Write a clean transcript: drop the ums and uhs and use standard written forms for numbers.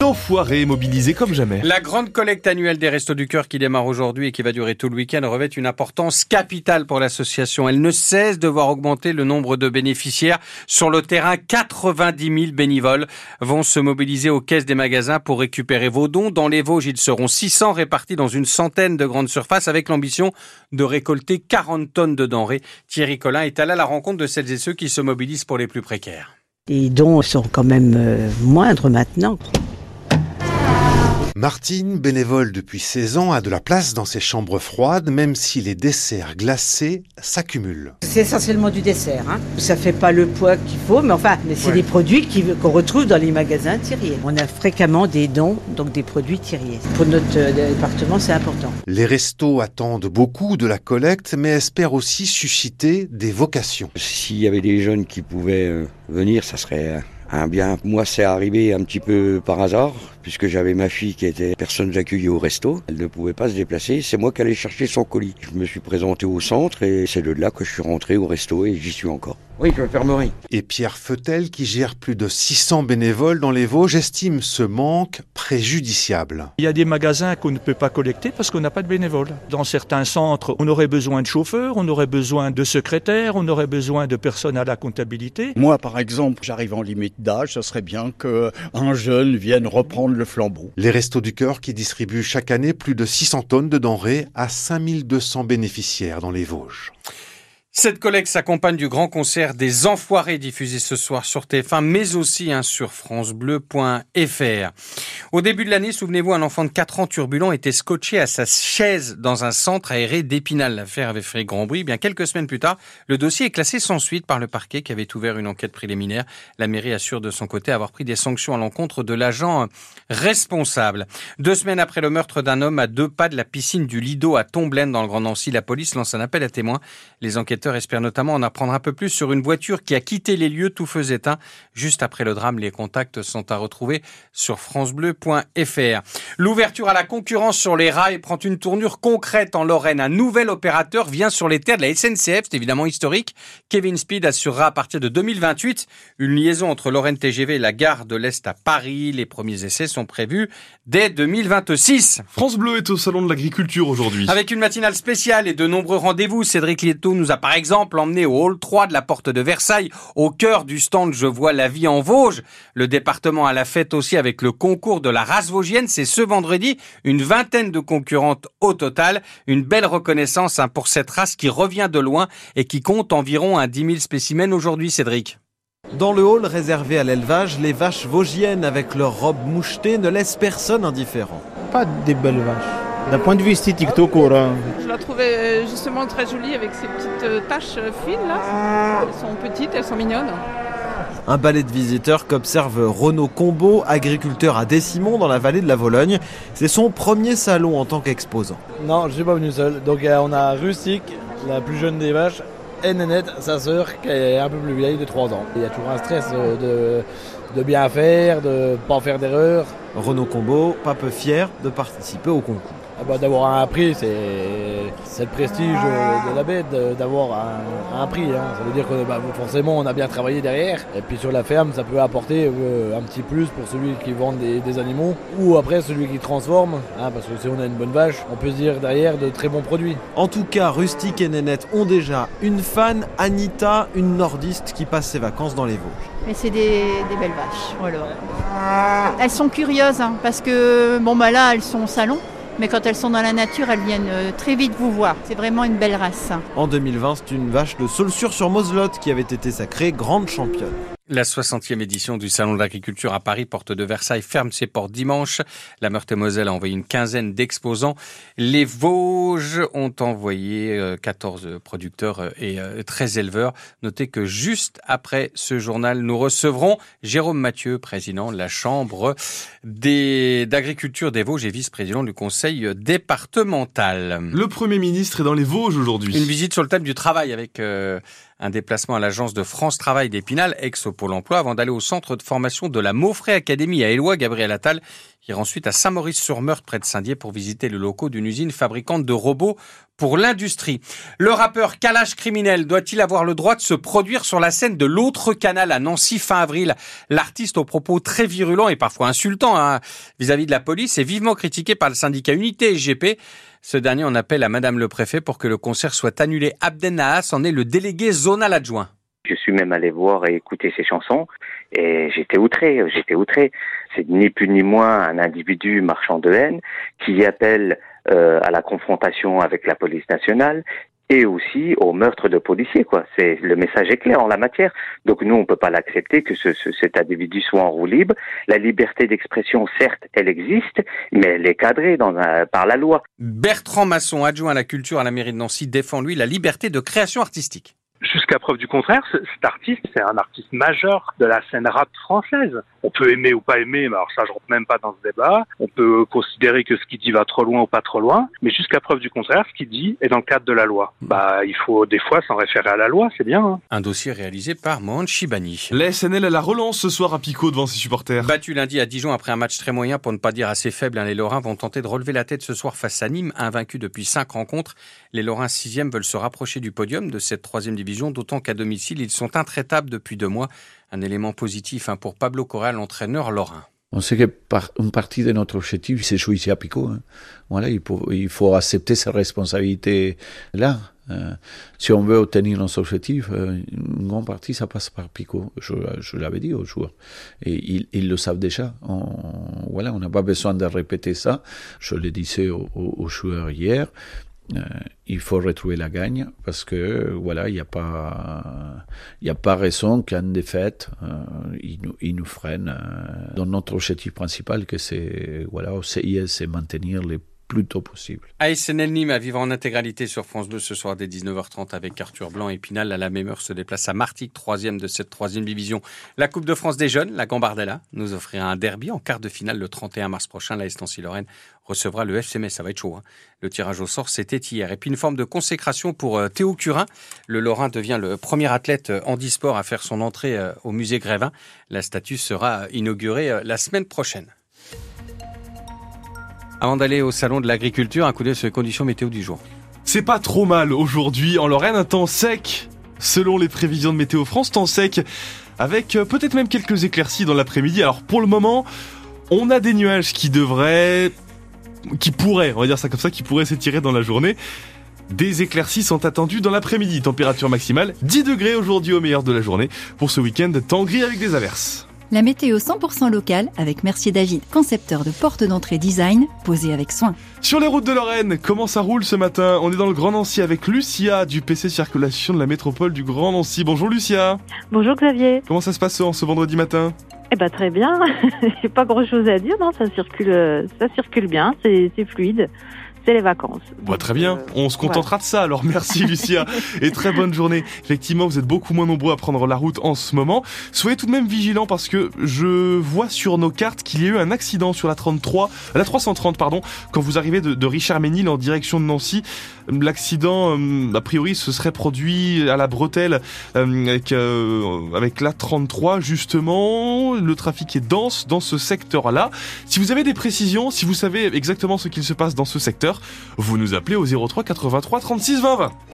Enfoirés mobilisés comme jamais. La grande collecte annuelle des Restos du Cœur qui démarre aujourd'hui et qui va durer tout le week-end revêt une importance capitale pour l'association. Elle ne cesse de voir augmenter le nombre de bénéficiaires. Sur le terrain, 90 000 bénévoles vont se mobiliser aux caisses des magasins pour récupérer vos dons. Dans les Vosges, ils seront 600 répartis dans une centaine de grandes surfaces avec l'ambition de récolter 40 tonnes de denrées. Thierry Collin est allé à la rencontre de celles et ceux qui se mobilisent pour les plus précaires. Les dons sont quand même moindres maintenant. Martine, bénévole depuis 16 ans, a de la place dans ses chambres froides, même si les desserts glacés s'accumulent. C'est essentiellement du dessert. Ça fait pas le poids qu'il faut, mais c'est des produits qu'on retrouve dans les magasins Thirier. On a fréquemment des dons, donc des produits Thirier. Pour notre département, c'est important. Les restos attendent beaucoup de la collecte, mais espèrent aussi susciter des vocations. S'il y avait des jeunes qui pouvaient venir, ça serait... Moi, c'est arrivé un petit peu par hasard, puisque j'avais ma fille qui était personne accueillie au resto. Elle ne pouvait pas se déplacer, c'est moi qui allais chercher son colis. Je me suis présenté au centre et c'est de là que je suis rentré au resto et j'y suis encore. Oui, je l'infirmerie. Et Pierre Feutel, qui gère plus de 600 bénévoles dans les Vosges, estime ce manque préjudiciable. Il y a des magasins qu'on ne peut pas collecter parce qu'on n'a pas de bénévoles. Dans certains centres, on aurait besoin de chauffeurs, on aurait besoin de secrétaires, on aurait besoin de personnes à la comptabilité. Moi, par exemple, j'arrive en limite d'âge, ça serait bien qu'un jeune vienne reprendre le flambeau. Les Restos du Cœur qui distribuent chaque année plus de 600 tonnes de denrées à 5200 bénéficiaires dans les Vosges. Cette collecte s'accompagne du grand concert des Enfoirés diffusé ce soir sur TF1, mais aussi sur francebleu.fr. Au début de l'année, souvenez-vous, un enfant de 4 ans turbulent était scotché à sa chaise dans un centre aéré d'Épinal. L'affaire avait fait grand bruit. Bien quelques semaines plus tard, le dossier est classé sans suite par le parquet qui avait ouvert une enquête préliminaire. La mairie assure de son côté avoir pris des sanctions à l'encontre de l'agent responsable. 2 semaines après le meurtre d'un homme à 2 pas de la piscine du Lido à Tomblaine dans le Grand Nancy, la police lance un appel à témoins. Les enquêteurs espère notamment en apprendre un peu plus sur une voiture qui a quitté les lieux, tout feu éteint. Juste après le drame, les contacts sont à retrouver sur francebleu.fr. L'ouverture à la concurrence sur les rails prend une tournure concrète en Lorraine. Un nouvel opérateur vient sur les terres de la SNCF, c'est évidemment historique. Kevin Speed assurera à partir de 2028 une liaison entre Lorraine TGV et la gare de l'Est à Paris. Les premiers essais sont prévus dès 2026. France Bleu est au salon de l'agriculture aujourd'hui. Avec une matinale spéciale et de nombreux rendez-vous, Cédric Lieto nous a par exemple emmené au hall 3 de la Porte de Versailles, au cœur du stand Je vois la vie en Vosges. Le département à la fête aussi avec le concours de la race vosgienne. C'est ce vendredi, une vingtaine de concurrentes au total. Une belle reconnaissance pour cette race qui revient de loin et qui compte environ 10 000 spécimens aujourd'hui, Cédric. Dans le hall réservé à l'élevage, les vaches vosgiennes avec leurs robes mouchetées ne laissent personne indifférent. Pas des belles vaches. D'un point de vue esthétique, tout court. Je la trouvais justement très jolie avec ces petites taches fines là. Elles sont petites, elles sont mignonnes. Un ballet de visiteurs qu'observe Renaud Combeau, agriculteur à Décimon dans la vallée de la Vologne. C'est son premier salon en tant qu'exposant. Non, je ne suis pas venu seul. Donc on a Rustique, la plus jeune des vaches, et Nénette, sa sœur, qui est un peu plus vieille de 3 ans. Il y a toujours un stress de bien faire, de ne pas faire d'erreur. Renaud Combeau, pas peu fier de participer au concours. D'avoir un prix, c'est le prestige de la bête, d'avoir un prix. Ça veut dire que forcément on a bien travaillé derrière. Et puis sur la ferme, ça peut apporter un petit plus pour celui qui vend des animaux ou après celui qui transforme. Parce que si on a une bonne vache, on peut se dire derrière de très bons produits. En tout cas, Rustique et Nénette ont déjà une fan, Anita, une nordiste qui passe ses vacances dans les Vosges. Mais c'est des belles vaches. Voilà. Elles sont curieuses parce que là, elles sont au salon. Mais quand elles sont dans la nature, elles viennent très vite vous voir. C'est vraiment une belle race. En 2020, c'est une vache de Saulxures sur Moselotte qui avait été sacrée grande championne. La 60e édition du Salon de l'agriculture à Paris, Porte de Versailles, ferme ses portes dimanche. La Meurthe-et-Moselle a envoyé une quinzaine d'exposants. Les Vosges ont envoyé 14 producteurs et 13 éleveurs. Notez que juste après ce journal, nous recevrons Jérôme Mathieu, président de la Chambre d'agriculture des Vosges et vice-président du Conseil départemental. Le Premier ministre est dans les Vosges aujourd'hui. Une visite sur le thème du travail avec... un déplacement à l'agence de France Travail d'Épinal, ex au Pôle emploi, avant d'aller au centre de formation de la Maufray Academy à Éloi. Gabriel Attal ira ensuite à Saint-Maurice-sur-Meurtre, près de Saint-Dié, pour visiter les locaux d'une usine fabricante de robots pour l'industrie. Le rappeur Calage Criminel doit-il avoir le droit de se produire sur la scène de l'autre canal à Nancy fin avril? L'artiste aux propos très virulents et parfois insultants vis-à-vis de la police est vivement critiqué par le syndicat Unité GP. Ce dernier en appelle à Madame le Préfet pour que le concert soit annulé. Abdel Nahas en est le délégué zonal adjoint. Je suis même allé voir et écouter ses chansons et j'étais outré. C'est ni plus ni moins un individu marchand de haine qui appelle à la confrontation avec la police nationale et aussi au meurtre de policiers, quoi. C'est, le message est clair en la matière. Donc nous, on peut pas l'accepter que cet individu soit en roue libre. La liberté d'expression, certes, elle existe, mais elle est cadrée par la loi. Bertrand Masson, adjoint à la culture à la mairie de Nancy, défend lui la liberté de création artistique. Jusqu'à preuve du contraire, cet artiste, c'est un artiste majeur de la scène rap française. On peut aimer ou pas aimer, mais alors ça, je rentre même pas dans ce débat. On peut considérer que ce qu'il dit va trop loin ou pas trop loin, mais jusqu'à preuve du contraire, ce qu'il dit est dans le cadre de la loi. Il faut des fois s'en référer à la loi, c'est bien. Un dossier réalisé par Manchibani. La SNL à la relance ce soir à Picot devant ses supporters. Battu lundi à Dijon après un match très moyen, pour ne pas dire assez faible, les Lorrains vont tenter de relever la tête ce soir face à Nîmes, invaincus depuis 5 rencontres. Les Lorrains 6e veulent se rapprocher du podium de cette 3e division, d'autant qu'à domicile, ils sont intraitables depuis 2 mois. Un élément positif pour Pablo Correa, l'entraîneur lorrain. On sait qu'une partie de notre objectif, c'est jouer ici à Picot. Voilà, il faut accepter ces responsabilités-là. Si on veut obtenir nos objectifs, une grande partie, ça passe par Picot. Je l'avais dit aux joueurs. Et ils le savent déjà. On n'a pas besoin de répéter ça. Je le disais aux joueurs hier. Il faut retrouver la gagne parce que il n'y a pas raison qu'en défaite il nous freine dans notre objectif principal, que c'est essayer de maintenir les plus tôt possible. SNL Nîmes à vivre en intégralité sur France 2 ce soir dès 19h30 avec Arthur Blanc et Pinal. À la même heure se déplace à Martigues, 3e de cette 3e division. La Coupe de France des jeunes, la Gambardella, nous offrira un derby en quart de finale le 31 mars prochain. La SNC-Lorraine recevra le FC Metz. Ça va être chaud. Le tirage au sort, c'était hier. Et puis une forme de consécration pour Théo Curin. Le Lorrain devient le premier athlète handisport à faire son entrée au musée Grévin. La statue sera inaugurée la semaine prochaine. Avant d'aller au salon de l'agriculture, un coup d'œil sur les conditions météo du jour. C'est pas trop mal aujourd'hui en Lorraine, un temps sec selon les prévisions de Météo France, temps sec avec peut-être même quelques éclaircies dans l'après-midi. Alors pour le moment, on a des nuages qui pourraient s'étirer dans la journée. Des éclaircies sont attendues dans l'après-midi. Température maximale 10 degrés aujourd'hui au meilleur de la journée. Pour ce week-end, temps gris avec des averses. La météo 100% locale avec Mercier David, concepteur de portes d'entrée design, posée avec soin. Sur les routes de Lorraine, comment ça roule ce matin? On est dans le Grand Nancy avec Lucia du PC Circulation de la métropole du Grand Nancy. Bonjour Lucia. Bonjour Xavier. Comment ça se passe ce vendredi matin? Très bien, j'ai pas grand chose à dire, non, ça circule bien, c'est fluide. C'est les vacances. Très bien, on se contentera de ça. Alors merci Lucia et très bonne journée. Effectivement, vous êtes beaucoup moins nombreux à prendre la route en ce moment. Soyez tout de même vigilants parce que je vois sur nos cartes qu'il y a eu un accident sur la 330 quand vous arrivez de Richard-Ménil en direction de Nancy. L'accident, a priori, se serait produit à la bretelle avec la 33 justement. Le trafic est dense dans ce secteur-là. Si vous avez des précisions, si vous savez exactement ce qu'il se passe dans ce secteur, vous nous appelez au 03 83 36 20 20.